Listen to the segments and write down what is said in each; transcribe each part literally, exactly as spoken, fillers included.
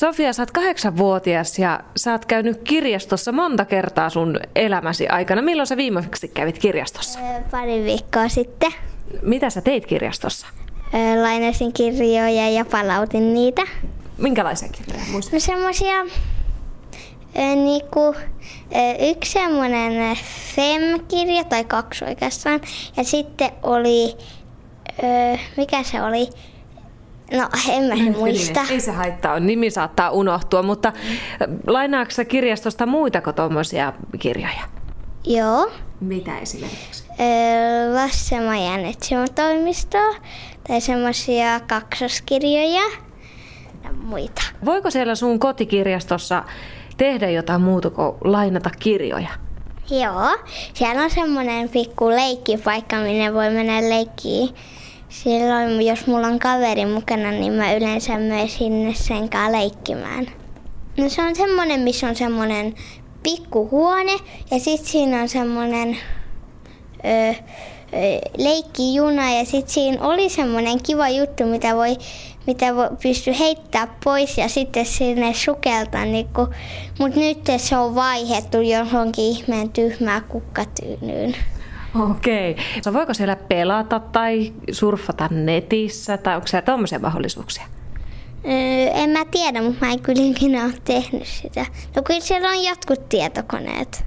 Sofia, sä oot kahdeksanvuotias ja sä oot käynyt kirjastossa monta kertaa sun elämäsi aikana. Milloin sä viimeksi kävit kirjastossa? Pari viikkoa sitten. Mitä sä teit kirjastossa? Lainasin kirjoja ja palautin niitä. Minkälaisia kirjoja? Muistat? No semmosia, niinku, yksi semmonen F E M-kirja tai kaksi oikeastaan. Ja sitten oli, mikä se oli? No, en mä en muista. Ei se haittaa, nimi saattaa unohtua, mutta lainaatko sä kirjastosta muitako tommosia kirjoja? Joo. Mitä esimerkiksi? Öö, Lasse-Majan etsimätoimistoa tai semmosia kaksoskirjoja ja muita. Voiko siellä sun kotikirjastossa tehdä jotain muuta kuin lainata kirjoja? Joo, siellä on semmonen pikku leikkipaikka, minne voi mennä leikkiin. Silloin, jos mulla on kaveri mukana, niin mä yleensä menen sinne sen kanssa leikkimään. No se on semmonen, missä on semmonen pikkuhuone ja sit siinä on semmonen öö, leikkijuna ja sit siinä oli semmonen kiva juttu, mitä voi, mitä voi pysty heittää pois ja sitten sinne sukeltaa. Niin mut nyt se on vaihdettu johonkin ihmeen tyhmää kukkatyynyyn. Okei. No voiko siellä pelata tai surffata netissä tai onko siellä tommosia mahdollisuuksia? Öö, en mä tiedä, mutta mä en kyllä minä ole tehnyt sitä. No kyllä siellä on jotkut tietokoneet.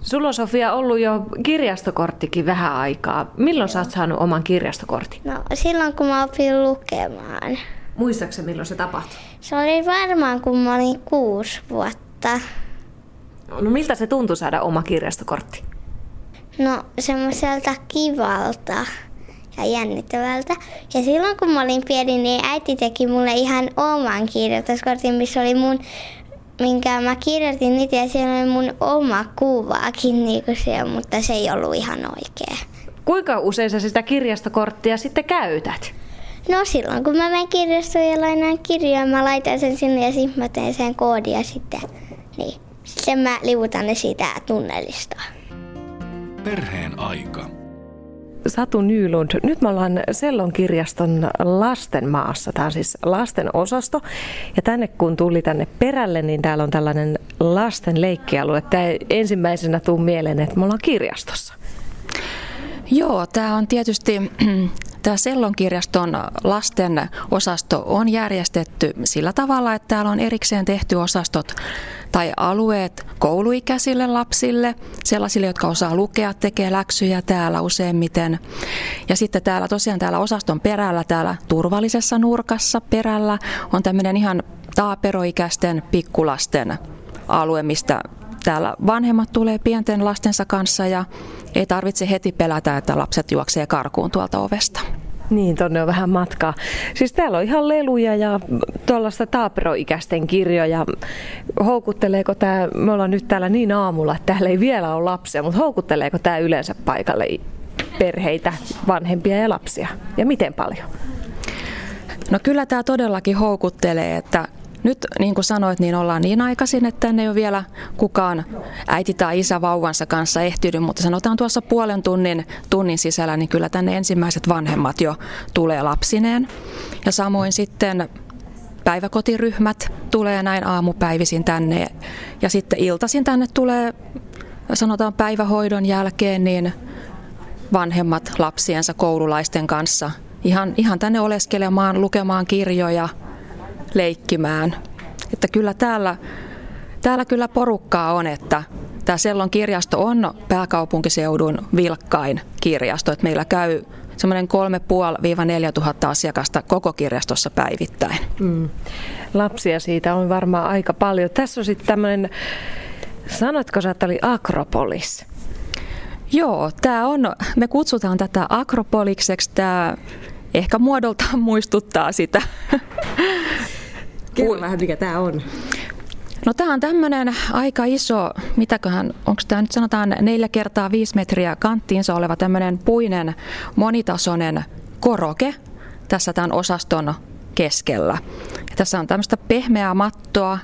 Sulla on, Sofia, ollut jo kirjastokorttikin vähän aikaa. Milloin Joo. sä oot saanut oman kirjastokortin? No silloin, kun mä opin lukemaan. Muistatko sä, milloin se tapahtui? Se oli varmaan, kun mä olin kuusi vuotta. No miltä se tuntui saada oma kirjastokortti? No semmoiselta kivalta ja jännittävältä. Ja silloin kun mä olin pieni, niin äiti teki mulle ihan oman kirjoituskortin, missä oli mun, minkä mä kirjoitin niitä ja siellä oli mun oma kuvaakin, niin kuin se, mutta se ei ollut ihan oikea. Kuinka usein sä sitä kirjastokorttia sitten käytät? No silloin kun mä menen kirjastoon ja lainaan kirjoja, mä laitan sen sinne ja sitten mä teen sen koodia sitten. Niin. Sitten mä liutan ne siitä tunnelista. Perheen aika. Satu Nylund, nyt me ollaan Sellon kirjaston lasten maassa. Tämä on siis lasten osasto. Ja tänne kun tuli tänne perälle, niin täällä on tällainen lasten leikkialue. Tämä ensimmäisenä tuu mieleen, että me ollaan kirjastossa. Joo, tämä on tietysti... Tämä Sellon kirjaston lasten osasto on järjestetty sillä tavalla, että täällä on erikseen tehty osastot tai alueet kouluikäisille lapsille, sellaisille, jotka osaa lukea, tekee läksyjä täällä useimmiten. Ja sitten täällä tosiaan täällä osaston perällä, täällä turvallisessa nurkassa perällä on tämmöinen ihan taaperoikäisten pikkulasten alue, mistä täällä vanhemmat tulee pienten lastensa kanssa ja ei tarvitse heti pelätä, että lapset juoksee karkuun tuolta ovesta. Niin, tonne on vähän matkaa. Siis täällä on ihan leluja ja tuollaista taaperoikäisten kirjoja. Houkutteleeko tää, me ollaan nyt täällä niin aamulla, että täällä ei vielä ole lapsia, mutta houkutteleeko tää yleensä paikalle perheitä, vanhempia ja lapsia? Ja miten paljon? No kyllä tää todellakin houkuttelee, että nyt, niin kuin sanoit, niin ollaan niin aikaisin, että tänne ei ole vielä kukaan äiti tai isä vauvansa kanssa ehtinyt, mutta sanotaan tuossa puolen tunnin, tunnin sisällä, niin kyllä tänne ensimmäiset vanhemmat jo tulee lapsineen. Ja samoin sitten päiväkotiryhmät tulee näin aamupäivisin tänne ja sitten iltaisin tänne tulee, sanotaan päivähoidon jälkeen, niin vanhemmat lapsiensa koululaisten kanssa ihan, ihan tänne oleskelemaan, lukemaan kirjoja, leikkimään. Että kyllä täällä, täällä kyllä porukkaa on, että tämä Sellon kirjasto on pääkaupunkiseudun vilkkain kirjasto. Että meillä käy semmoinen kolmetuhatta viisisataa neljätuhatta asiakasta koko kirjastossa päivittäin. Mm. Lapsia siitä on varmaan aika paljon. Tässä on sitten tämmöinen, sanotko sä, että oli Akropolis? Joo, tää on, me kutsutaan tätä Akropolikseksi. Tämä ehkä muodoltaan muistuttaa sitä. Kerro vähän, mikä tämä on. No tämä on tämmöinen aika iso, mitäköhän, onko tämä nyt sanotaan neljä kertaa viisi metriä kanttiinsa oleva tämmöinen puinen monitasoinen koroke tässä tämän osaston keskellä. Ja tässä on tämmöistä pehmeää mattoa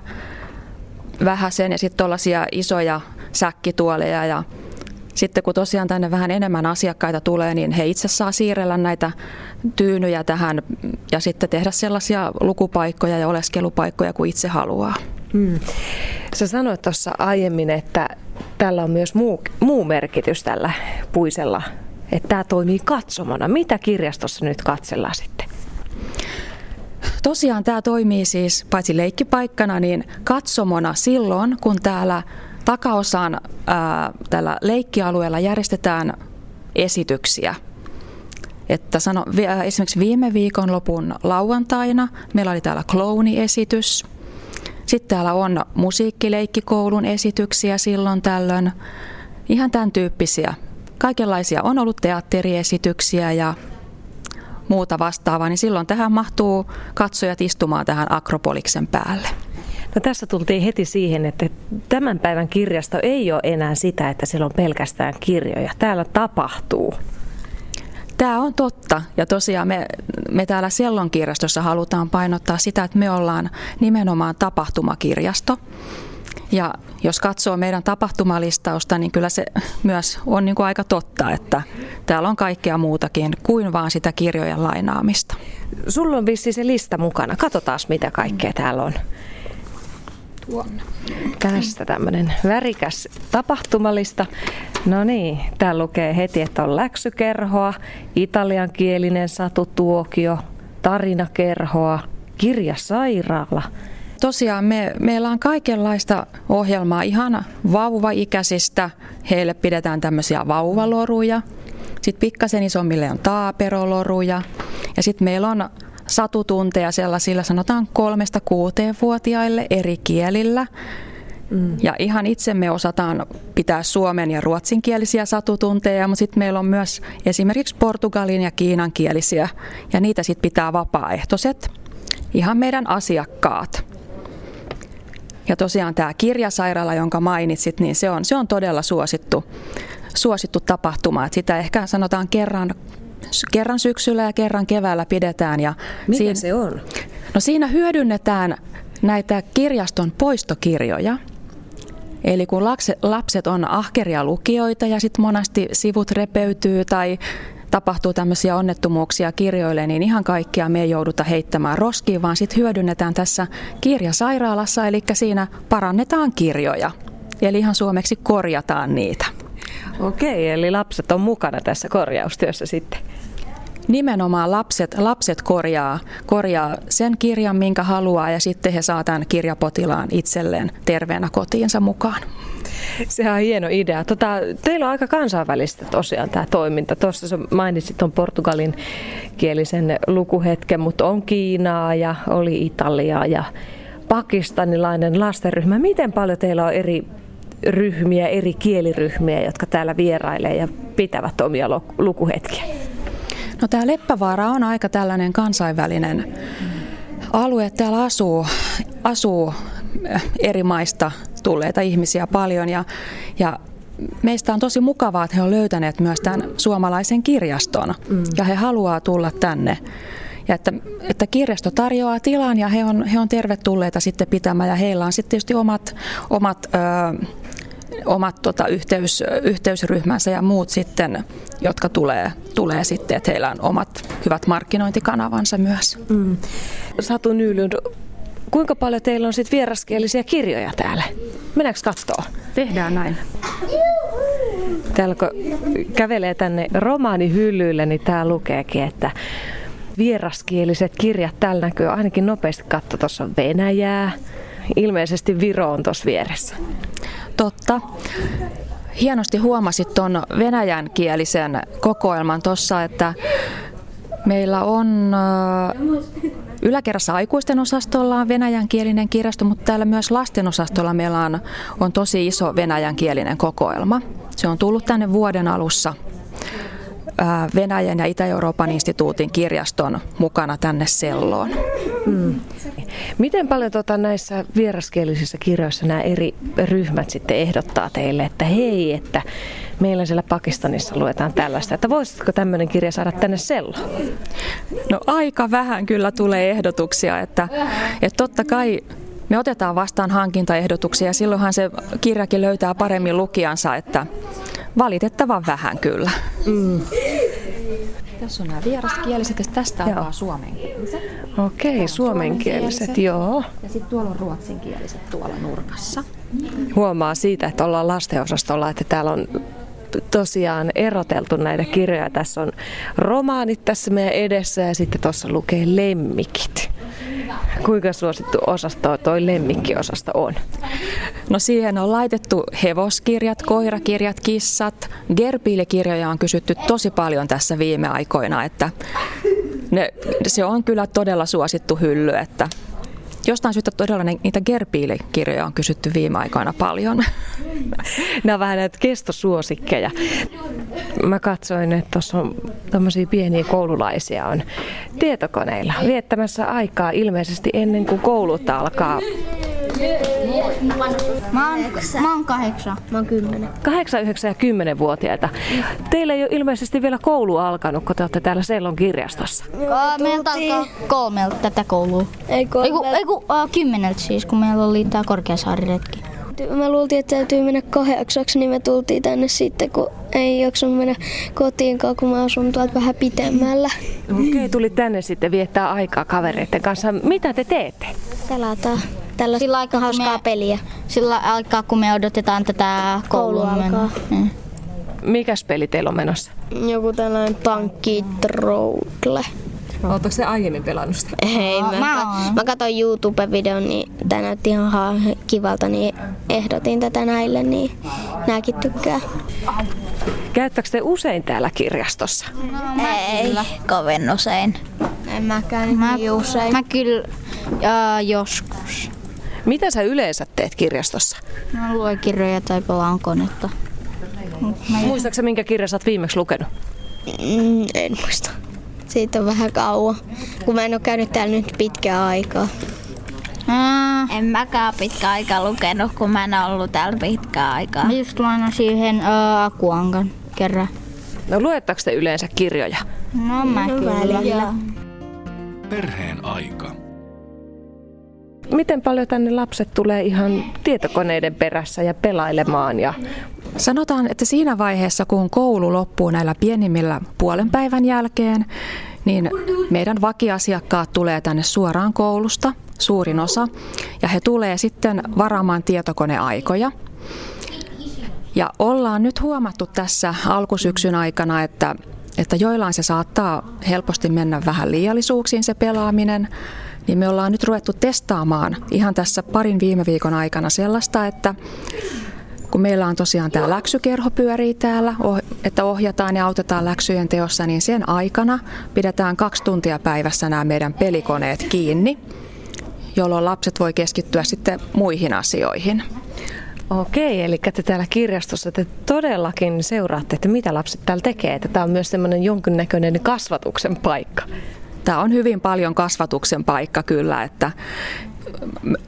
vähäsen ja sitten tuollaisia isoja säkkituoleja ja sitten kun tosiaan tänne vähän enemmän asiakkaita tulee, niin he itse saa siirrellä näitä tyynyjä tähän ja sitten tehdä sellaisia lukupaikkoja ja oleskelupaikkoja kuin itse haluaa. Hmm. Sä sanoit tuossa aiemmin, että tällä on myös muu, muu merkitys tällä puisella, että tämä toimii katsomona. Mitä kirjastossa nyt katsellaan sitten? Tosiaan tämä toimii siis paitsi leikkipaikkana, niin katsomona silloin, kun täällä takaosan ää, tällä leikkialueella järjestetään esityksiä. Että sano, esimerkiksi viime viikonlopun lauantaina meillä oli täällä klouniesitys. Sitten täällä on musiikkileikkikoulun esityksiä silloin tällöin. Ihan tämän tyyppisiä. Kaikenlaisia on ollut teatteriesityksiä ja muuta vastaavaa, niin silloin tähän mahtuu katsojat istumaan tähän Akropoliksen päälle. No tässä tultiin heti siihen, että tämän päivän kirjasto ei ole enää sitä, että siellä on pelkästään kirjoja. Täällä tapahtuu. Tämä on totta ja tosiaan me, me täällä Sellon kirjastossa halutaan painottaa sitä, että me ollaan nimenomaan tapahtumakirjasto. Ja jos katsoo meidän tapahtumalistausta, niin kyllä se myös on niin kuin aika totta, että täällä on kaikkea muutakin kuin vaan sitä kirjojen lainaamista. Sulla on vissiin se lista mukana. Katsotaan, mitä kaikkea täällä on. Tuonne. Tästä tämmöinen värikäs tapahtumalista. No niin, täällä lukee heti, että on läksykerhoa, italiankielinen satutuokio, tarinakerhoa, kirjasairaala. Tosiaan me, meillä on kaikenlaista ohjelmaa ihan vauvaikäisistä. Heille pidetään tämmöisiä vauvaloruja. Sitten pikkasen isommille on taaperoloruja. Ja sitten meillä on satutunteja sellaisilla sanotaan kolmesta kuuteenvuotiaille eri kielillä. Mm. Ja ihan itse me osataan pitää suomen- ja ruotsinkielisiä satutunteja, mutta sitten meillä on myös esimerkiksi portugalin ja kiinankielisiä. Ja niitä sitten pitää vapaaehtoiset, ihan meidän asiakkaat. Ja tosiaan tämä kirjasairaala, jonka mainitsit, niin se on, se on todella suosittu, suosittu tapahtuma. Et sitä ehkä sanotaan kerran, kerran syksyllä ja kerran keväällä pidetään. Ja mitä siinä, se on? No siinä hyödynnetään näitä kirjaston poistokirjoja. Eli kun lapset on ahkeria lukijoita ja sitten monasti sivut repeytyy tai tapahtuu tämmöisiä onnettomuuksia kirjoille, niin ihan kaikkia me ei jouduta heittämään roskiin, vaan sitten hyödynnetään tässä kirjasairaalassa, eli siinä parannetaan kirjoja. Eli ihan suomeksi korjataan niitä. Okei, eli lapset on mukana tässä korjaustyössä sitten? Nimenomaan lapset, lapset korjaa, korjaa sen kirjan, minkä haluaa, ja sitten he saa tämän kirjapotilaan itselleen terveenä kotiinsa mukaan. Se on hieno idea. Tota, teillä on aika kansainvälistä tosiaan tämä toiminta. Tuossa sä mainitsit on portugalin kielisen lukuhetken, mutta on Kiinaa ja oli Italiaa ja pakistanilainen lastenryhmä. Miten paljon teillä on eri ryhmiä, eri kieliryhmiä, jotka täällä vierailee ja pitävät omia lukuhetkiä? No tämä Leppävaara on aika tällainen kansainvälinen alue. Täällä asuu, asuu eri maista tulleita ihmisiä paljon ja, ja meistä on tosi mukavaa, että he on löytäneet myös tämän suomalaisen kirjaston mm. ja he haluaa tulla tänne. Ja että, että kirjasto tarjoaa tilan ja he on, he on tervetulleita sitten pitämään ja heillä on sitten tietysti omat, omat öö, omat tota, yhteys, yhteysryhmänsä ja muut sitten, jotka tulee, tulee sitten, että heillä on omat hyvät markkinointikanavansa myös. Mm. Satu Nylund, kuinka paljon teillä on sitten vieraskielisiä kirjoja täällä? Mennäänkö katsoa? Tehdään näin. Täällä kun kävelee tänne romaanihyllyille, niin tää lukeekin, että vieraskieliset kirjat täällä näkyy ainakin nopeasti katso. Tuossa on Venäjää. Ilmeisesti Viro on tuossa vieressä. Totta. Hienosti huomasit tuon venäjänkielisen kokoelman tuossa, että meillä on yläkerrassa aikuisten osastolla on venäjänkielinen kirjasto, mutta täällä myös lasten osastolla meillä on, on tosi iso venäjänkielinen kokoelma. Se on tullut tänne vuoden alussa Venäjän ja Itä-Euroopan instituutin kirjaston mukana tänne Selloon. Mm. Miten paljon tuota, näissä vieraskielisissä kirjoissa nämä eri ryhmät sitten ehdottaa teille, että hei, että meillä siellä Pakistanissa luetaan tällaista, että voisitko tämmöinen kirja saada tänne Selloon? No aika vähän kyllä tulee ehdotuksia, että, että totta kai me otetaan vastaan hankintaehdotuksia ja silloinhan se kirjakin löytää paremmin lukijansa, että valitettavan vähän kyllä. Mm. Tässä on nämä vieraskieliset ja tästä joo. alkaa suomenkieliset. Okei, okay, suomenkieliset, joo. Ja sitten tuolla on ruotsinkieliset tuolla nurkassa. Huomaa siitä, että ollaan lastenosastolla, että täällä on tosiaan eroteltu näitä kirjoja. Tässä on romaanit tässä meidän edessä ja sitten tuossa lukee lemmikit. Kuinka suosittu osasto toi lemmikkiosasto on? No siihen on laitettu hevoskirjat, koirakirjat, kissat. Gerbiilikirjoja on kysytty tosi paljon tässä viime aikoina, että ne, se on kyllä todella suosittu hylly, että jostain syystä todella niitä gerbiilikirjoja on kysytty viime aikoina paljon. Nämä on vähän näitä kestosuosikkeja. Mä katsoin, että tuossa on tommosia pieniä koululaisia on tietokoneilla viettämässä aikaa ilmeisesti ennen kuin koulut alkaa. Mä oon, mä oon kahdeksan. Mä oon kymmenen. Kahdeksan, yhdeksän ja kymmenenvuotiaita. Teillä ei ole ilmeisesti vielä koulu alkanut, kun te olette täällä Sellon kirjastossa. Meiltä alkaa kolmelta tätä koulua. Ei kolmelta. Ei kun kymmeneltä siis, kun meillä oli tää Korkeasaari-retki. Me luultiin, että täytyy mennä kahdeksaksi, niin me tultiin tänne sitten, kun ei jaksa mennä kotiinkaan, kun mä asun tuolta vähän pitemmällä. Okei, okay, tuli tänne sitten viettää aikaa kavereiden kanssa. Mitä te teette? Pelataan. Tällä sillä aikaa hauskaa me, peliä. Sillä aikaa, kun me odotetaan tätä koulua. Koulu mm. Mikäs peli teillä on menossa? Joku tällainen Tanki Trouble. Oletko se aiemmin pelannut sitä? Ei, mä, mä, mä katsoin YouTube-videon, niin tämä näytti ihan kivalta, niin ehdotin tätä näille, niin nääkin tykkää. Käyttääkö te usein täällä kirjastossa? No, ei, kovin usein. En mä käy niin usein. Mä kyllä ja, joskus. Mitä sä yleensä teet kirjastossa? Mä luen kirjoja tai pelaan konetta. Muistatko sä, minkä kirjan sä oot viimeksi lukenut? Mm, en muista. Siitä on vähän kauan, kun mä en oo käynyt täällä nyt pitkään aikaa. Mm. En mäkään pitkään aikaa lukenut, kun mä en oo ollut täällä pitkään aikaa. Mä just luennan siihen uh, Akuankan kerran. No luettaanko te yleensä kirjoja? No mä no, kyllä. Perheen aika. Miten paljon tänne lapset tulee ihan tietokoneiden perässä ja pelailemaan? Ja sanotaan, että siinä vaiheessa, kun koulu loppuu näillä pienimmillä puolen päivän jälkeen, niin meidän vakiasiakkaat tulee tänne suoraan koulusta, suurin osa, ja he tulee sitten varaamaan tietokoneaikoja. Ja ollaan nyt huomattu tässä alkusyksyn aikana, että, että joillain se saattaa helposti mennä vähän liiallisuuksiin se pelaaminen, niin me ollaan nyt ruvettu testaamaan ihan tässä parin viime viikon aikana sellaista, että kun meillä on tosiaan tämä läksykerho pyörii täällä, että ohjataan ja autetaan läksyjen teossa, niin sen aikana pidetään kaksi tuntia päivässä nämä meidän pelikoneet kiinni, jolloin lapset voi keskittyä sitten muihin asioihin. Okei, eli te täällä kirjastossa te todellakin seuraatte, että mitä lapset täällä tekee. Tämä on myös semmoinen jonkinnäköinen kasvatuksen paikka. Tämä on hyvin paljon kasvatuksen paikka kyllä, että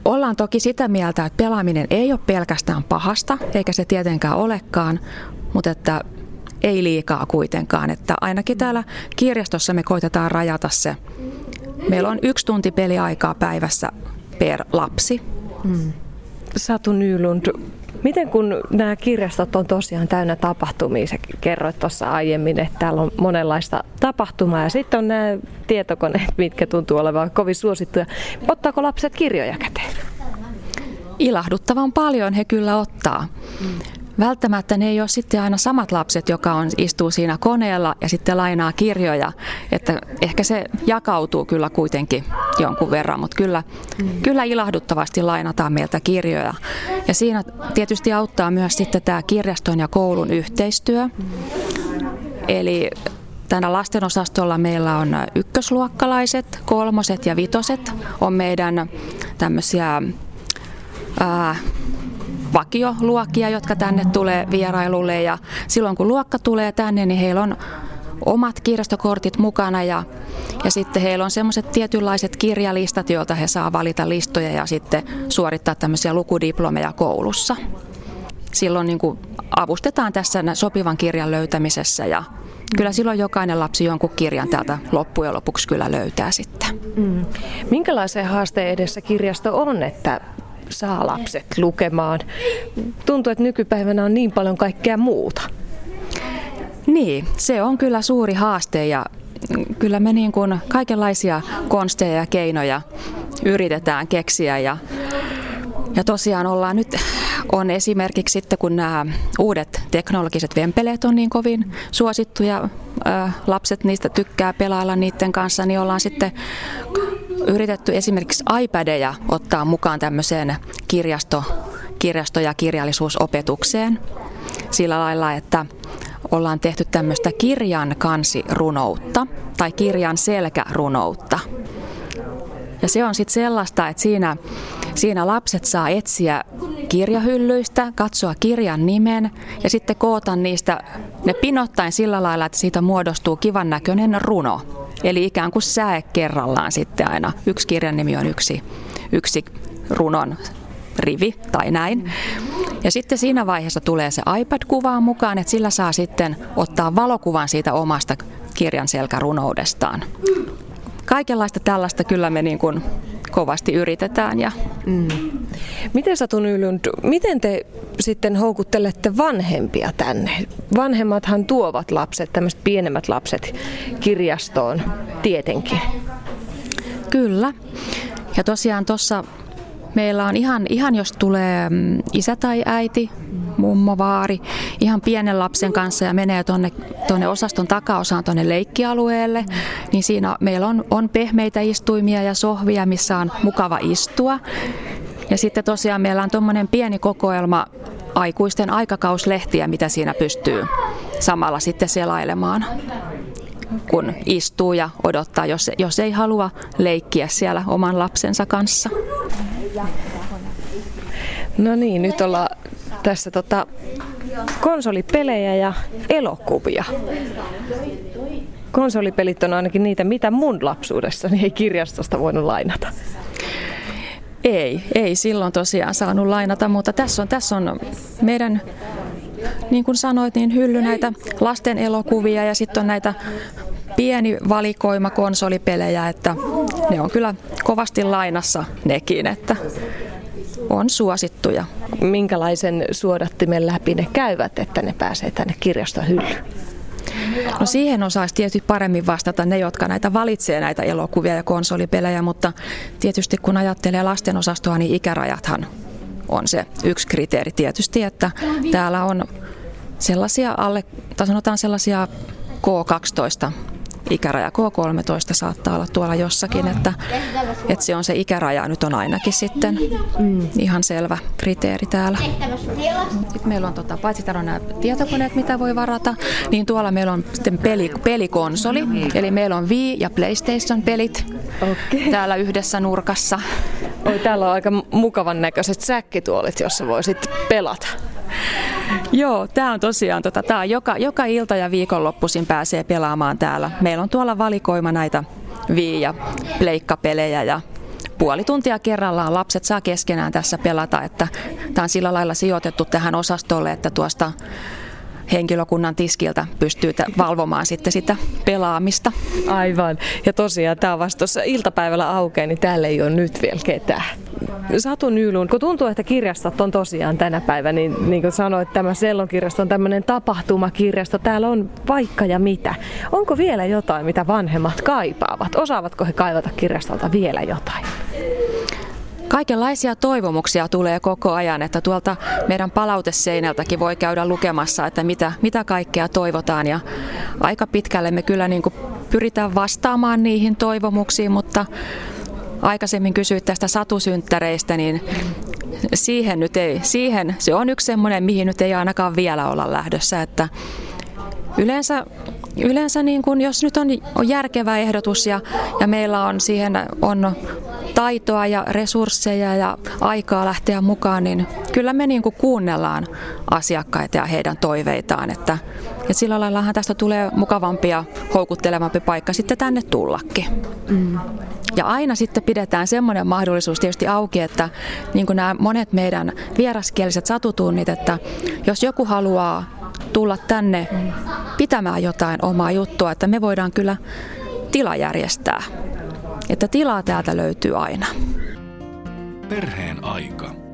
ollaan toki sitä mieltä, että pelaaminen ei ole pelkästään pahasta, eikä se tietenkään olekaan, mutta että ei liikaa kuitenkaan. Että ainakin täällä kirjastossa me koitetaan rajata se. Meillä on yksi tunti peliaikaa päivässä per lapsi. Mm. Satu Nylund, miten kun nämä kirjastot on tosiaan täynnä tapahtumia, sä kerroit tuossa aiemmin, että täällä on monenlaista tapahtumaa ja sitten on nämä tietokoneet, mitkä tuntuu olevan kovin suosittuja. Ottaako lapset kirjoja käteen? Ilahduttavan paljon he kyllä ottaa. Mm. Välttämättä ne ei ole sitten aina samat lapset, joka on, istuu siinä koneella ja sitten lainaa kirjoja. Että ehkä se jakautuu kyllä kuitenkin jonkun verran, mutta kyllä, mm. kyllä ilahduttavasti lainataan meiltä kirjoja. Ja siinä tietysti auttaa myös sitten tämä kirjaston ja koulun yhteistyö. Mm. Eli tänä lastenosastolla meillä on ykkösluokkalaiset, kolmoset ja vitoset on meidän tämmöisiä Ää, vakioluokkia, jotka tänne tulee vierailulle ja silloin kun luokka tulee tänne, niin heillä on omat kirjastokortit mukana ja, ja sitten heillä on semmoiset tietynlaiset kirjalistat, joilta he saa valita listoja ja sitten suorittaa tämmöisiä lukudiplomeja koulussa. Silloin niin kuin avustetaan tässä sopivan kirjan löytämisessä ja kyllä silloin jokainen lapsi jonkun kirjan täältä loppujen lopuksi kyllä löytää sitten. Mm. Minkälaisen haasteen edessä kirjasto on, että saa lapset lukemaan? Tuntuu, että nykypäivänä on niin paljon kaikkea muuta. Niin, se on kyllä suuri haaste ja kyllä me niin kuin kaikenlaisia konsteja ja keinoja yritetään keksiä ja, ja tosiaan ollaan nyt on esimerkiksi sitten kun nämä uudet teknologiset vempeleet on niin kovin suosittuja, ää, lapset niistä tykkää pelailla niiden kanssa, niin ollaan sitten yritetty esimerkiksi iPadeja ottaa mukaan tämmöiseen kirjasto, kirjasto- ja kirjallisuusopetukseen sillä lailla, että ollaan tehty tämmöistä kirjan kansirunoutta tai kirjan selkärunoutta. Ja se on sitten sellaista, että siinä, siinä lapset saa etsiä kirjahyllyistä, katsoa kirjan nimen ja sitten koota niistä ne pinottain sillä lailla, että siitä muodostuu kivan näköinen runo. Eli ikään kuin säe kerrallaan sitten aina. Yksi kirjan nimi on yksi, yksi runon rivi tai näin. Ja sitten siinä vaiheessa tulee se iPad-kuvaan mukaan, että sillä saa sitten ottaa valokuvan siitä omasta kirjan selkärunoudestaan. Kaikenlaista tällaista kyllä me niin kuin kovasti yritetään. Ja. Mm. Miten Satu Nylund, miten te sitten houkuttelette vanhempia tänne? Vanhemmathan tuovat lapset, tämmöiset pienemmät lapset kirjastoon tietenkin. Kyllä. Ja tosiaan tuossa meillä on ihan, ihan jos tulee isä tai äiti, mummo, vaari, ihan pienen lapsen kanssa ja menee tuonne tonne osaston takaosaan tuonne leikkialueelle, niin siinä meillä on, on pehmeitä istuimia ja sohvia, missä on mukava istua. Ja sitten tosiaan meillä on tuommoinen pieni kokoelma aikuisten aikakauslehtiä, mitä siinä pystyy samalla sitten selailemaan, kun istuu ja odottaa, jos, jos ei halua leikkiä siellä oman lapsensa kanssa. No niin, nyt ollaan tässä tota konsolipelejä ja elokuvia. Konsolipelit on ainakin niitä, mitä mun lapsuudessani ei kirjastosta voinut lainata. Ei, ei silloin tosiaan saanut lainata, mutta tässä on, tässä on meidän, niin kuin sanoit, niin hylly näitä lasten elokuvia ja sitten on näitä pieni valikoima konsolipelejä, että ne on kyllä kovasti lainassa nekin, että on suosittuja. Minkälaisen suodattimen läpi ne käyvät, että ne pääsee tänne kirjaston hyllyyn? No siihen osaisi tietysti paremmin vastata ne, jotka näitä valitsee näitä elokuvia ja konsolipelejä, mutta tietysti kun ajattelee lasten osastoa, niin ikärajathan on se yksi kriteeri tietysti, että täällä on sellaisia alle, tai sanotaan sellaisia koo kaksitoista ikäraja, koo kolmetoista saattaa olla tuolla jossakin, että, että se on se ikäraja nyt on ainakin sitten mm. ihan selvä kriteeri täällä. Sitten meillä on tota, paitsi täällä on nämä tietokoneet, mitä voi varata, niin tuolla meillä on sitten peli, pelikonsoli, eli meillä on Wii ja PlayStation pelit okay. Täällä yhdessä nurkassa. Oi, täällä on aika mukavan näköiset säkkituolit, jossa voisit pelata. Joo, tämä on tosiaan, tota, tää on joka, joka ilta ja viikonloppuisin pääsee pelaamaan täällä. Meillä on tuolla valikoima näitä Wii- ja pleikkapelejä ja puoli tuntia kerrallaan lapset saa keskenään tässä pelata. Tämä on sillä lailla sijoitettu tähän osastolle, että tuosta henkilökunnan tiskiltä pystyy valvomaan sitten sitä pelaamista. Aivan. Ja tosiaan tämä on vasta tuossa iltapäivällä aukeaa, niin täällä ei ole nyt vielä ketään. Satu Nylund, kun tuntuu, että kirjastot on tosiaan tänä päivänä, niin, niin kuin sanoit, tämä Sellon kirjasto on tämmöinen tapahtumakirjasto. Täällä on vaikka ja mitä. Onko vielä jotain, mitä vanhemmat kaipaavat? Osaavatko he kaivata kirjastolta vielä jotain? Kaikenlaisia toivomuksia tulee koko ajan, että tuolta meidän palauteseinältäkin voi käydä lukemassa, että mitä, mitä kaikkea toivotaan. Ja aika pitkälle me kyllä niin kuin pyritään vastaamaan niihin toivomuksiin, mutta aikaisemmin kysyit tästä satusynttäreistä, niin siihen nyt ei, siihen, se on yksi semmoinen, mihin nyt ei ainakaan vielä olla lähdössä. Että yleensä yleensä niin kun, jos nyt on, on järkevä ehdotus ja, ja meillä on siihen on taitoa ja resursseja ja aikaa lähteä mukaan, niin kyllä me niin kun kuunnellaan asiakkaita ja heidän toiveitaan. Että, että sillä laillahan tästä tulee mukavampi ja houkuttelevampi paikka sitten tänne tullakin. Mm. Ja aina sitten pidetään semmoinen mahdollisuus tietysti auki, että niin kuin nämä monet meidän vieraskieliset satutunnit, että jos joku haluaa tulla tänne pitämään jotain omaa juttua, että me voidaan kyllä tila järjestää. Että tilaa täältä löytyy aina. Perheen aika.